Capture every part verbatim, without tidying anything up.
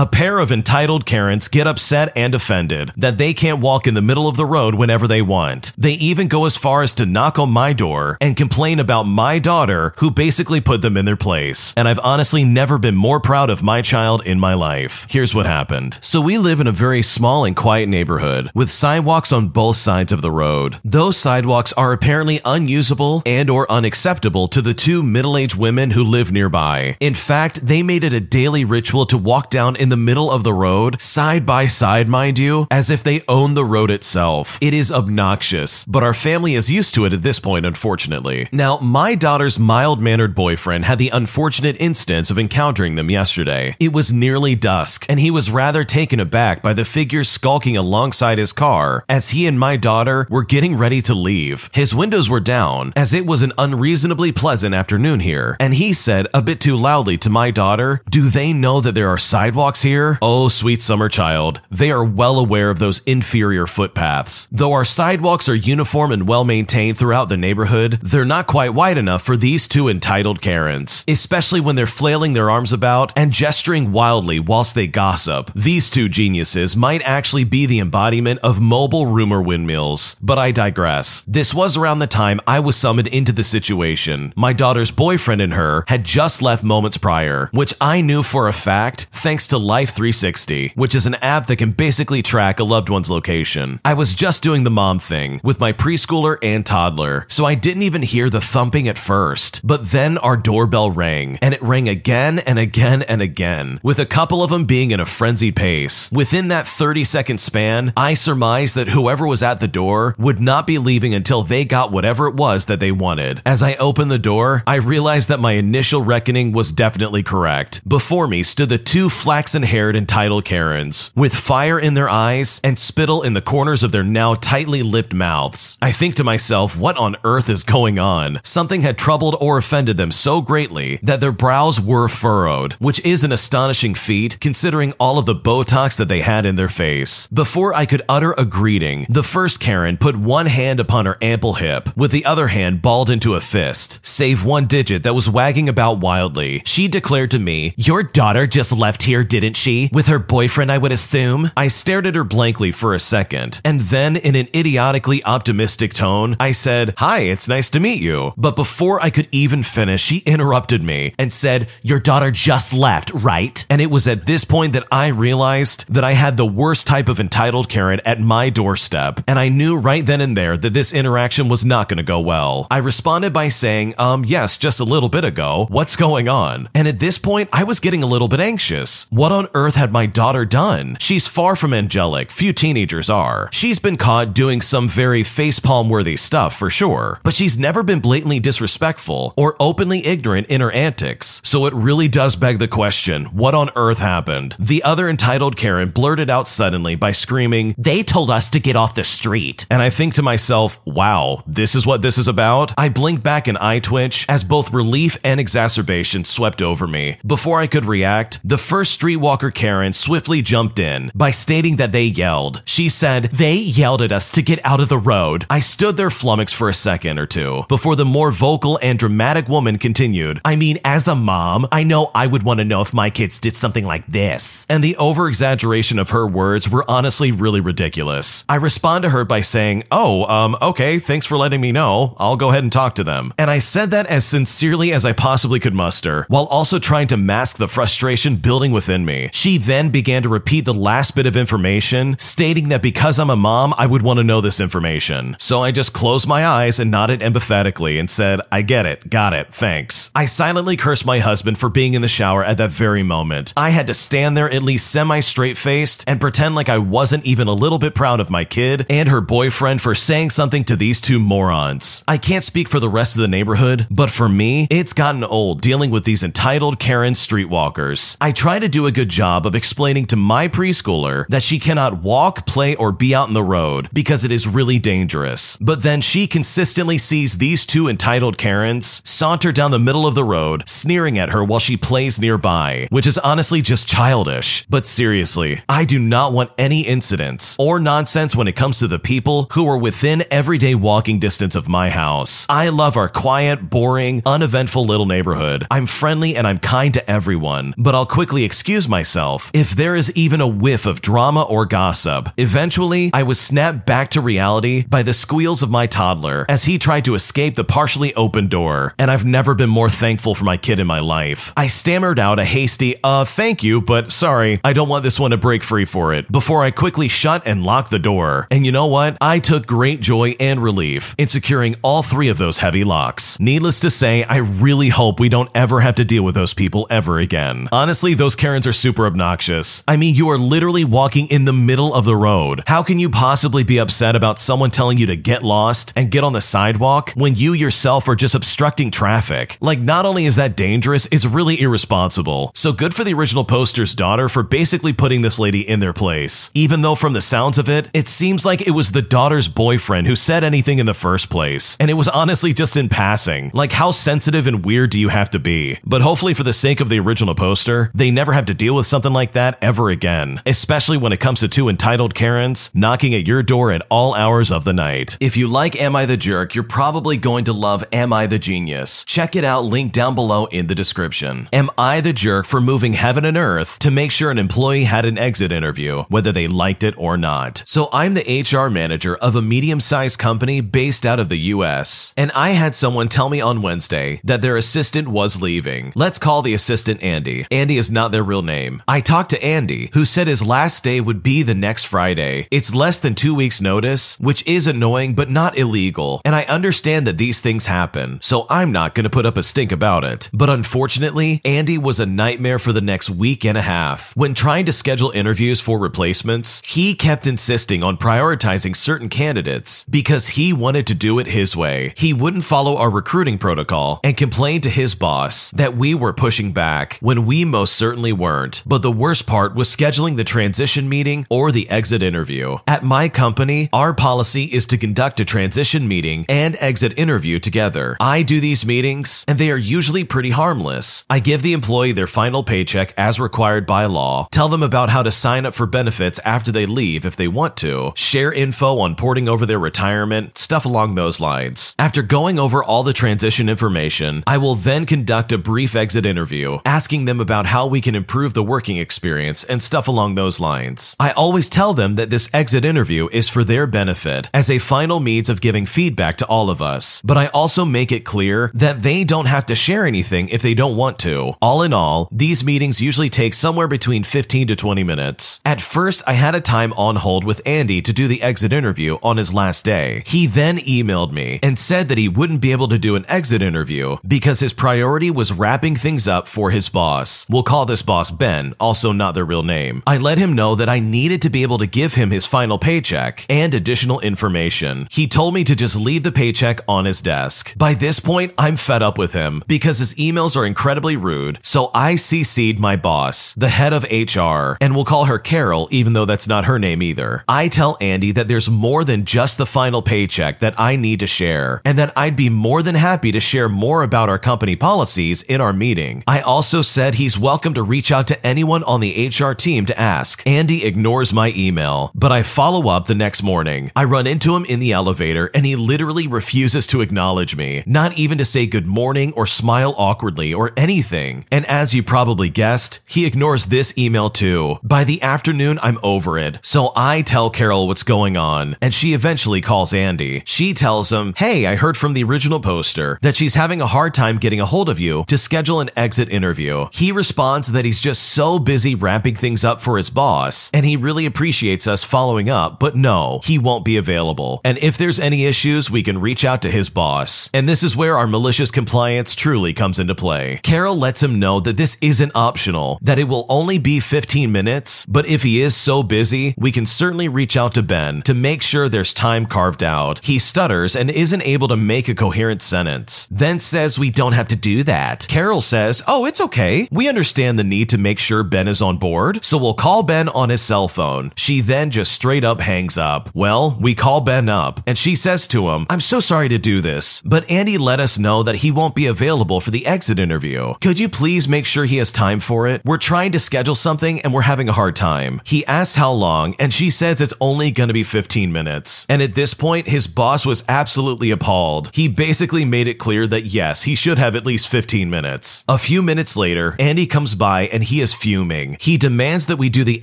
A pair of entitled Karens get upset and offended that they can't walk in the middle of the road whenever they want. They even go as far as to knock on my door and complain about my daughter, who basically put them in their place. And I've honestly never been more proud of my child in my life. Here's what happened. So we live in a very small and quiet neighborhood with sidewalks on both sides of the road. Those sidewalks are apparently unusable and or unacceptable to the two middle-aged women who live nearby. In fact, they made it a daily ritual to walk down in the middle of the road, side by side, mind you, as if they own the road itself. It is obnoxious, but our family is used to it at this point, unfortunately. Now, my daughter's mild-mannered boyfriend had the unfortunate instance of encountering them yesterday. It was nearly dusk, and he was rather taken aback by the figure skulking alongside his car as he and my daughter were getting ready to leave. His windows were down, as it was an unreasonably pleasant afternoon here, and he said a bit too loudly to my daughter, "Do they know that there are sidewalks here?" Oh, sweet summer child, they are well aware of those inferior footpaths. Though our sidewalks are uniform and well-maintained throughout the neighborhood, they're not quite wide enough for these two entitled Karens, especially when they're flailing their arms about and gesturing wildly whilst they gossip. These two geniuses might actually be the embodiment of mobile rumor windmills, but I digress. This was around the time I was summoned into the situation. My daughter's boyfriend and her had just left moments prior, which I knew for a fact thanks to Life three sixty, which is an app that can basically track a loved one's location. I was just doing the mom thing with my preschooler and toddler, so I didn't even hear the thumping at first. But then our doorbell rang, and it rang again and again and again, with a couple of them being in a frenzied pace. Within that thirty second span, I surmised that whoever was at the door would not be leaving until they got whatever it was that they wanted. As I opened the door, I realized that my initial reckoning was definitely correct. Before me stood the two flaxen-haired entitled Karens, with fire in their eyes and spittle in the corners of their now tightly lipped mouths. I think to myself, what on earth is going on? Something had troubled or offended them so greatly that their brows were furrowed, which is an astonishing feat considering all of the Botox that they had in their face. Before I could utter a greeting, the first Karen put one hand upon her ample hip, with the other hand balled into a fist, save one digit that was wagging about wildly. She declared to me, "Your daughter just left here, didn't she? With her boyfriend, I would assume?" I stared at her blankly for a second, and then in an idiotically optimistic tone, I said, "Hi, it's nice to meet you." But before I could even finish, she interrupted me and said, "Your daughter just left, right?" And it was at this point that I realized that I had the worst type of entitled Karen at my doorstep, and I knew right then and there that this interaction was not going to go well. I responded by saying, um, yes, just a little bit ago. What's going on?" And at this point, I was getting a little bit anxious. What on earth had my daughter done? She's far from angelic. Few teenagers are. She's been caught doing some very facepalm-worthy stuff for sure, but she's never been blatantly disrespectful or openly ignorant in her antics. So it really does beg the question, what on earth happened? The other entitled Karen blurted out suddenly by screaming, "They told us to get off the street." And I think to myself, wow, this is what this is about? I blinked back an eye twitch as both relief and exacerbation swept over me. Before I could react, the first streetwalker Karen swiftly jumped in by stating that they yelled. She said, "They yelled at us to get out of the road." I stood there flummoxed for a second or two before the more vocal and dramatic woman continued, "I mean, as a mom, I know I would want to know if my kids did something like this." And the over-exaggeration of her words were honestly really ridiculous. I respond to her by saying, "Oh, um, okay, thanks for letting me know. I'll go ahead and talk to them." And I said that as sincerely as I possibly could muster, while also trying to mask the frustration building within me. She then began to repeat the last bit of information, stating that because I'm a mom, I would want to know this information. So I just closed my eyes and nodded emphatically and said, "I get it, got it, thanks." I silently cursed my husband for being in the shower at that very moment. I had to stand there at least semi-straight-faced and pretend like I wasn't even a little bit proud of my kid and her boyfriend for saying something to these two morons. I can't speak for the rest of the neighborhood, but for me, it's gotten old dealing with these entitled Karen streetwalkers. I try to do a good job of explaining to my preschooler that she cannot walk, play, or be out in the road because it is really dangerous. But then she consistently sees these two entitled Karens saunter down the middle of the road, sneering at her while she plays nearby, which is honestly just childish. But seriously, I do not want any incidents or nonsense when it comes to the people who are within everyday walking distance of my house. I love our quiet, boring, uneventful little neighborhood. I'm friendly and I'm kind to everyone, but I'll quickly excuse myself if there is even a whiff of drama or gossip. Eventually, I was snapped back to reality by the squeals of my toddler as he tried to escape the partially open door, and I've never been more thankful for my kid in my life. I stammered out a hasty, uh, thank you, but sorry, I don't want this one to break free for it, before I quickly shut and locked the door. And you know what? I took great joy and relief in securing all three of those heavy locks. Needless to say, I really hope we don't ever have to deal with those people ever again. Honestly, those Karens are super obnoxious. I mean, you are literally walking in the middle of the road. How can you possibly be upset about someone telling you to get lost and get on the sidewalk when you yourself are just obstructing traffic? Like, not only is that dangerous, it's really irresponsible. So good for the original poster's daughter for basically putting this lady in their place. Even though from the sounds of it, it seems like it was the daughter's boyfriend who said anything in the first place, and it was honestly just in passing. Like, how sensitive and weird do you have to be? But hopefully for the sake of the original poster, they never have to deal with something like that ever again, especially when it comes to two entitled Karens knocking at your door at all hours of the night. If you like Am I the Jerk, you're probably going to love Am I the Genius. Check it out, link down below in the description. Am I the Jerk for moving heaven and earth to make sure an employee had an exit interview, whether they liked it or not? So I'm the H R manager of a medium-sized company based out of the U S, and I had someone tell me on Wednesday that their assistant was leaving. Let's call the assistant Andy. Andy is not their real name. I talked to Andy, who said his last day would be the next Friday. It's less than two weeks notice, which is annoying but not illegal, and I understand that these things happen, so I'm not going to put up a stink about it. But unfortunately, Andy was a nightmare for the next week and a half. When trying to schedule interviews for replacements, he kept insisting on prioritizing certain candidates because he wanted to do it his way. He wouldn't follow our recruiting protocol and complained to his boss that we were pushing back when we most certainly weren't. But the worst part was scheduling the transition meeting or the exit interview. At my company, our policy is to conduct a transition meeting and exit interview together. I do these meetings, and they are usually pretty harmless. I give the employee their final paycheck as required by law, tell them about how to sign up for benefits after they leave if they want to, share info on porting over their retirement, stuff along those lines. After going over all the transition information, I will then conduct a brief exit interview, asking them about how we can improve the working experience and stuff along those lines. I always tell them that this exit interview is for their benefit, as a final means of giving feedback to all of us, but I also make it clear that they don't have to share anything if they don't want to. All in all, these meetings usually take somewhere between fifteen to twenty minutes. At first, I had a time on hold with Andy to do the exit interview on his last day. He then emailed me and said that he wouldn't be able to do an exit interview because his priority was wrapping things up for his boss. We'll call this boss Ben, also not their real name. I let him know that I needed to be able to give him his final paycheck and additional information. He told me to just leave the paycheck on his desk. By this point, I'm fed up with him because his emails are incredibly rude, so I C C'd my boss, the head of H R, and we'll call her Carol, even though that's not her name either. I tell Andy that there's more than just the final paycheck that I need to share, and that I'd be more than happy to share more about our company policies in our meeting. I also said he's welcome to reach out to anyone on the H R team to ask. Andy ignores my email, but I follow up the next morning. I run into him in the elevator, and he literally refuses to acknowledge me, not even to say good morning or smile awkwardly or anything. And as you probably guessed, he ignores this email too. By the afternoon, I'm over it, so I tell Carol what's going on, and she eventually calls Andy. She tells him, hey, I heard from the original poster that she's having a hard time getting a hold of you to schedule an exit interview. He responds that he's just so busy wrapping things up for his boss, and he really appreciates us following up, but no, he won't be available. And if there's any issues, we can reach out to his boss. And this is where our malicious compliance truly comes into play. Carol lets him know that this isn't optional, that it will only be fifteen minutes, but if he is so busy, we can certainly reach out to Ben to make sure there's time carved out. He stutters and isn't able to make a coherent sentence, then says we don't have to do that. Carol says, oh, it's okay. We understand the need to make sure Ben is on board, so we'll call Ben on his cell phone. She then just straight up hangs up. Well, we call Ben up, and she says to him, I'm so sorry to do this, but Andy let us know that he won't be available for the exit interview. Could you please make sure he has time for it? We're trying to schedule something and we're having a hard time. He asks how long, and she says it's only going to be fifteen minutes. And at this point, his boss was absolutely appalled. He basically made it clear that yes, he should have at least fifteen minutes. A few minutes later, Andy comes by and he is fuming. He demands that we do the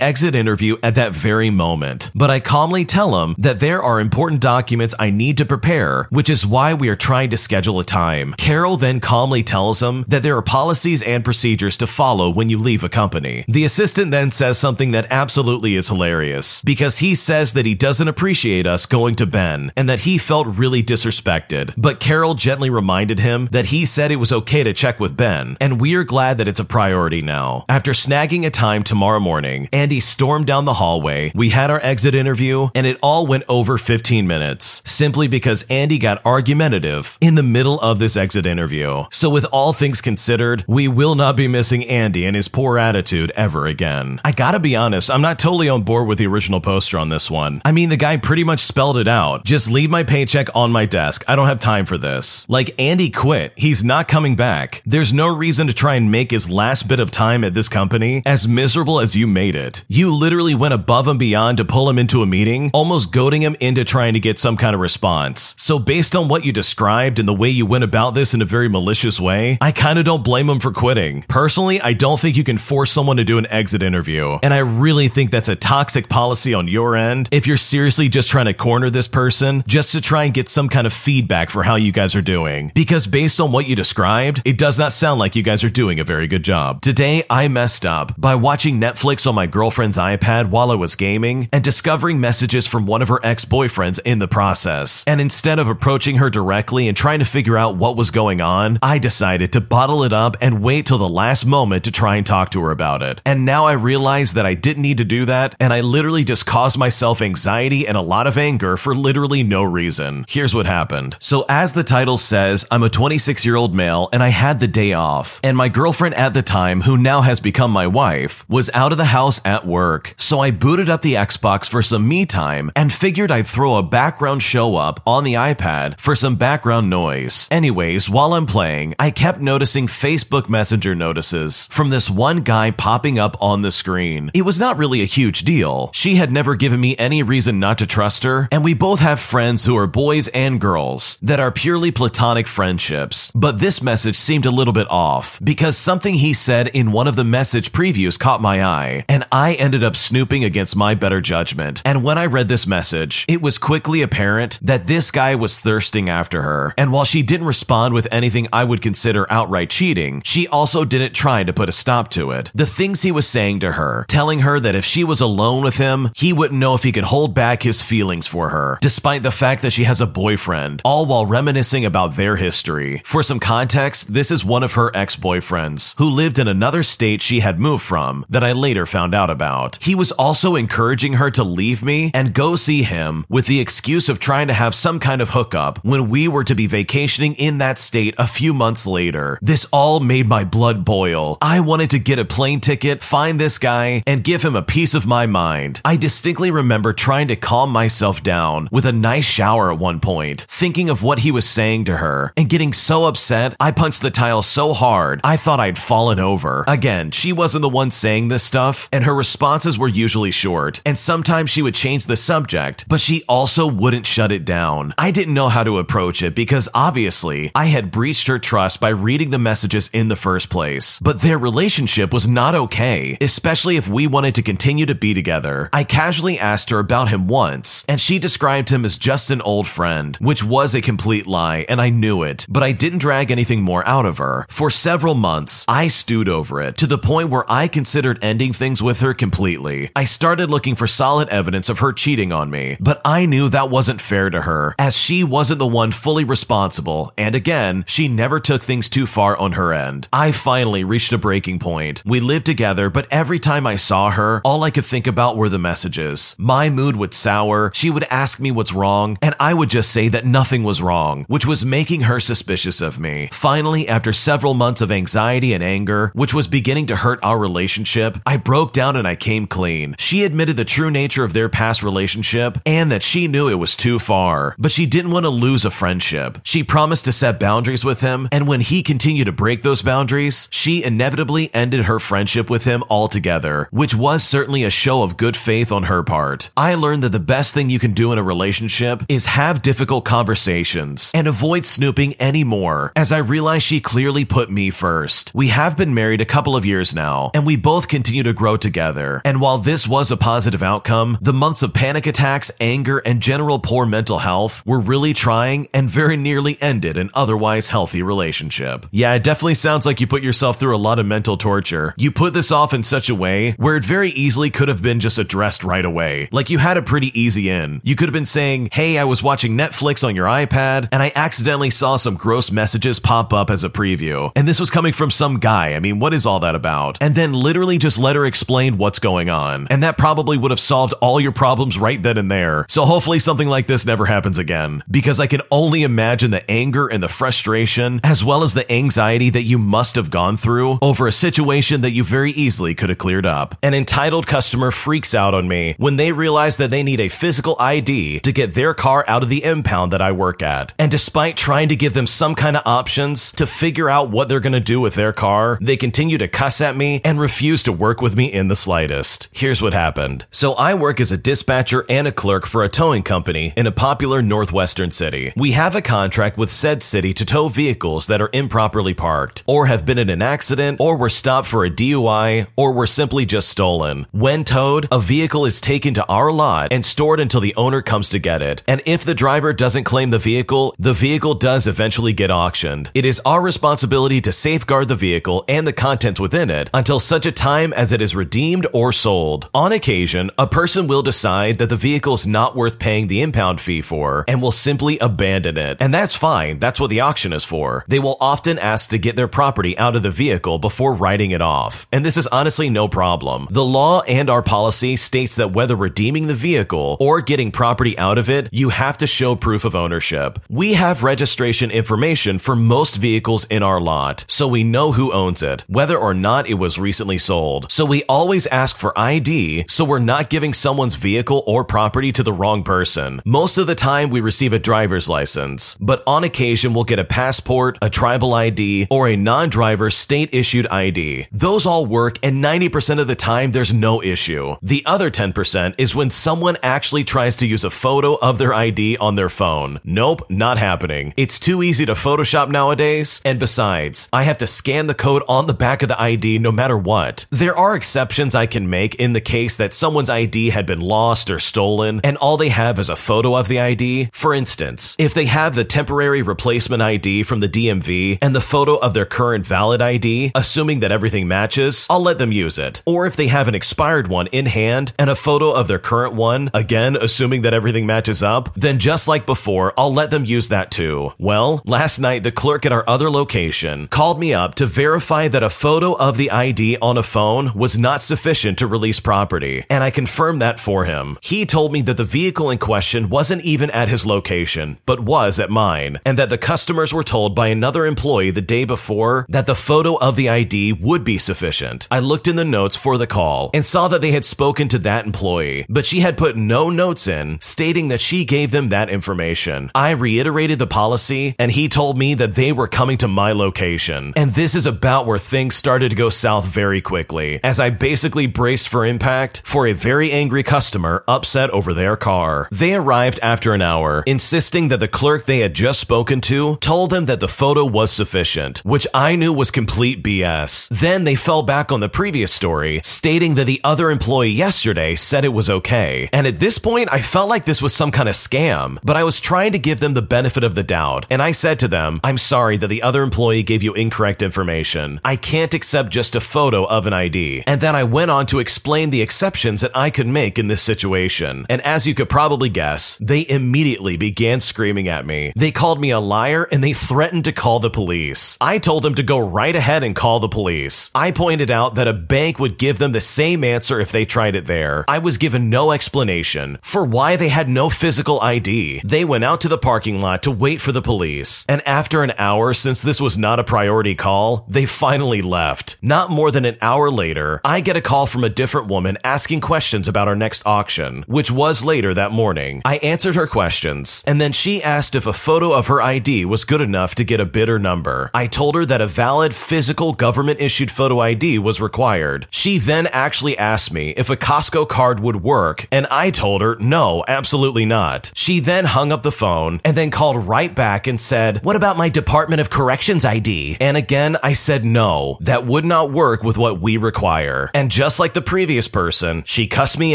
exit interview at that very moment, but I calmly tell him that there are important documents I need to prepare, which is why we are trying to schedule a time. Carol then calmly tells him that there are policies and procedures to follow when you leave a company. The assistant then says something that absolutely is hilarious, because he says that he doesn't appreciate us going to Ben and that he felt really disrespected, but Carol gently reminded him that he said it was okay to check with Ben, and we're glad that it's a priority now. After snagging a time tomorrow morning, Andy stormed down the hallway. We had our exit interview, and it all went over fifteen minutes, simply because Andy got argumentative in the middle of this exit interview. So with all things considered, we will not be missing Andy and his poor attitude ever again. I gotta be honest, I'm not totally on board with the original poster on this one. I mean, the guy pretty much spelled it out. Just leave my paycheck on my desk. I don't have time for this. Like, Andy quit. He's not coming back. There's no reason to try and make his last bit of time at this company as miserable as you made it. You literally went above and beyond to pull him into a meeting, almost goading him into trying to get some kind of response. So based on what you described and the way you went about this in a very malicious way, I kind of don't blame him for quitting. Personally, I don't think you can force someone to do an exit interview, and I really think that's a toxic policy on your end if you're seriously just trying to corner this person just to try and get some kind of feedback for how you guys are doing. Because based on what you described, it does not sound like you guys are doing a very good job. Today, I messed up by watching Netflix on my girlfriend's iPad while I was gaming and discovering messages from one of her ex-boyfriends in the process. And instead of approaching her directly and trying to figure out what was going on, I decided to bottle it up and wait till the last moment to try and talk to her about it. And now I realize that I didn't need to do that, and I literally just caused myself anxiety and a lot of anger for literally no reason. Here's what happened. So as the title says, I'm a twenty-six-year-old male and I had the day off, and my girlfriend at the time, who now has become my wife, was out of the house at work. So I booted up the Xbox for some me time and figured I'd throw a background show up on the iPad for some background noise. Anyways, while I'm playing, I kept noticing Facebook Messenger notices from this one guy popping up on the screen. It was not really a huge deal. She had never given me any reason not to trust her, and we both have friends who are boys and girls that are purely platonic friendships. But this message seemed a little bit off, because something he said in one of the message previews caught my eye, and I ended up snooping against my better judgment. And when I read this message, it was quickly apparent that this guy was thirsting after her, and while she didn't respond with anything I would consider outright cheating, she also didn't try to put a stop to it. The things he was saying to her, telling her that if she was alone with him, he wouldn't know if he could hold back his feelings for her, despite the fact that she has a boyfriend, all while reminiscing about their history. For some context, this is one of her ex-boyfriends who lived in another state she had moved from that I later found out about. He was also encouraging her to leave me and go see him with the excuse of trying to have some kind of hookup when we were to be vacationing in that state a few months later. This all made my blood boil. I wanted to get a plane ticket, find this guy, and give him a piece of my mind. I distinctly remember trying to calm myself down with a nice shower at one point, thinking of what he was saying to her and getting so upset I punched the tile so hard I thought I'd fallen over. Again, she wasn't the one saying this stuff, and her responses were usually short, and sometimes she would change the subject, but she also wouldn't shut it down. I didn't know how to approach it because obviously I had breached her trust by reading the messages in the first place, but their relationship was not okay, especially if we wanted to continue to be together. I casually asked her about him once, and she described him as just an old friend, which was a complete lie, and I knew it, but I didn't drag anything more out of her. For several months, I stewed over it, to the point where I considered ending things with her completely. I started looking for solid evidence of her cheating on me, but I knew that wasn't fair to her, as she wasn't the one fully responsible, and again, she never took things too far on her end. I finally reached a breaking point. We lived together, but every time I saw her, all I could think about were the messages. My mood would sour, she would ask me what's wrong, and I would just say that nothing was wrong, which was making her suspicious of me. Finally, after several months of anxiety and anger, which was beginning to hurt our relationship, I broke down and I came clean. She admitted the true nature of their past relationship and that she knew it was too far, but she didn't want to lose a friendship. She promised to set boundaries with him, and when he continued to break those boundaries, she inevitably ended her friendship with him altogether, which was certainly a show of good faith on her part. I learned that the best thing you can do in a relationship is have difficult conversations and avoid snooping anymore, as I realized she clearly put me first. We have been married a couple of years years now, and we both continue to grow together. And while this was a positive outcome, the months of panic attacks, anger, and general poor mental health were really trying and very nearly ended an otherwise healthy relationship. Yeah, it definitely sounds like you put yourself through a lot of mental torture. You put this off in such a way where it very easily could have been just addressed right away. Like, you had a pretty easy in. You could have been saying, hey, I was watching Netflix on your iPad, and I accidentally saw some gross messages pop up as a preview. And this was coming from some guy. I mean, what is all that about? And then literally just let her explain what's going on. And that probably would have solved all your problems right then and there. So hopefully something like this never happens again, because I can only imagine the anger and the frustration, as well as the anxiety that you must have gone through over a situation that you very easily could have cleared up. An entitled customer freaks out on me when they realize that they need a physical I D to get their car out of the impound that I work at. And despite trying to give them some kind of options to figure out what they're going to do with their car, they continue to cuss at me and refuse to work with me in the slightest. Here's what happened. So I work as a dispatcher and a clerk for a towing company in a popular northwestern city. We have a contract with said city to tow vehicles that are improperly parked, or have been in an accident, or were stopped for a D U I, or were simply just stolen. When towed, a vehicle is taken to our lot and stored until the owner comes to get it. And if the driver doesn't claim the vehicle, the vehicle does eventually get auctioned. It is our responsibility to safeguard the vehicle and the contents within it until such a time as it is redeemed or sold. On occasion, a person will decide that the vehicle's not worth paying the impound fee for and will simply abandon it. And that's fine. That's what the auction is for. They will often ask to get their property out of the vehicle before writing it off. And this is honestly no problem. The law and our policy states that whether redeeming the vehicle or getting property out of it, you have to show proof of ownership. We have registration information for most vehicles in our lot, so we know who owns it, whether or not it was recently sold. So we always ask for I D, so we're not giving someone's vehicle or property to the wrong person. Most of the time we receive a driver's license, but on occasion we'll get a passport, a tribal I D, or a non-driver state-issued I D. Those all work, and ninety percent of the time there's no issue. The other ten percent is when someone actually tries to use a photo of their I D on their phone. Nope, not happening. It's too easy to Photoshop nowadays, and besides, I have to scan the code on the back of the I D no matter what. There are exceptions Exceptions I can make in the case that someone's I D had been lost or stolen and all they have is a photo of the I D. For instance, if they have the temporary replacement I D from the D M V and the photo of their current valid I D, assuming that everything matches, I'll let them use it. Or if they have an expired one in hand and a photo of their current one, again assuming that everything matches up, then just like before, I'll let them use that too. Well, last night the clerk at our other location called me up to verify that a photo of the I D on a phone was not Not sufficient to release property, and I confirmed that for him. He told me that the vehicle in question wasn't even at his location, but was at mine, and that the customers were told by another employee the day before that the photo of the I D would be sufficient. I looked in the notes for the call and saw that they had spoken to that employee, but she had put no notes in stating that she gave them that information. I reiterated the policy, and he told me that they were coming to my location, and this is about where things started to go south very quickly, as I basically braced for impact for a very angry customer upset over their car. They arrived after an hour, insisting that the clerk they had just spoken to told them that the photo was sufficient, which I knew was complete B S. Then they fell back on the previous story, stating that the other employee yesterday said it was okay. And at this point, I felt like this was some kind of scam, but I was trying to give them the benefit of the doubt. And I said to them, I'm sorry that the other employee gave you incorrect information. I can't accept just a photo of an I D. And then I went on to explain the exceptions that I could make in this situation. And as you could probably guess, they immediately began screaming at me. They called me a liar and they threatened to call the police. I told them to go right ahead and call the police. I pointed out that a bank would give them the same answer if they tried it there. I was given no explanation for why they had no physical I D. They went out to the parking lot to wait for the police. And after an hour, since this was not a priority call, they finally left. Not more than an hour later, I I get a call from a different woman asking questions about our next auction, which was later that morning. I answered her questions, and then she asked if a photo of her I D was good enough to get a bidder number. I told her that a valid physical government-issued photo I D was required. She then actually asked me if a Costco card would work, and I told her, no, absolutely not. She then hung up the phone and then called right back and said, what about my Department of Corrections I D? And again, I said no, that wouldn't not work with what we require. And just like the previous person, she cussed me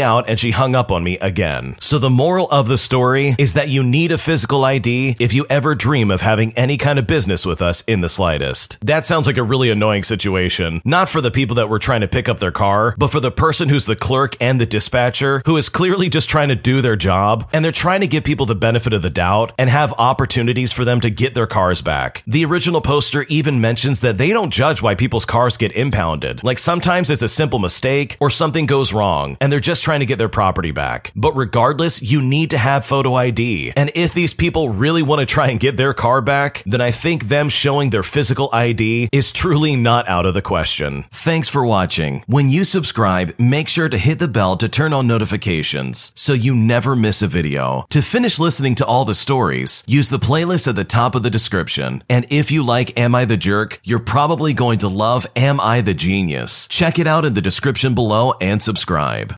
out and she hung up on me again. So the moral of the story is that you need a physical I D if you ever dream of having any kind of business with us in the slightest. That sounds like a really annoying situation, not for the people that were trying to pick up their car, but for the person who's the clerk and the dispatcher who is clearly just trying to do their job, and they're trying to give people the benefit of the doubt and have opportunities for them to get their cars back. The original poster even mentions that they don't judge why people's cars get impounded. Like, sometimes it's a simple mistake or something goes wrong and they're just trying to get their property back. But regardless, you need to have photo I D. And if these people really want to try and get their car back, then I think them showing their physical I D is truly not out of the question. Thanks for watching. When you subscribe, make sure to hit the bell to turn on notifications so you never miss a video. To finish listening to all the stories, use the playlist at the top of the description. And if you like Am I the Jerk, you're probably going to love Am I the Genius. Check it out in the description below and subscribe.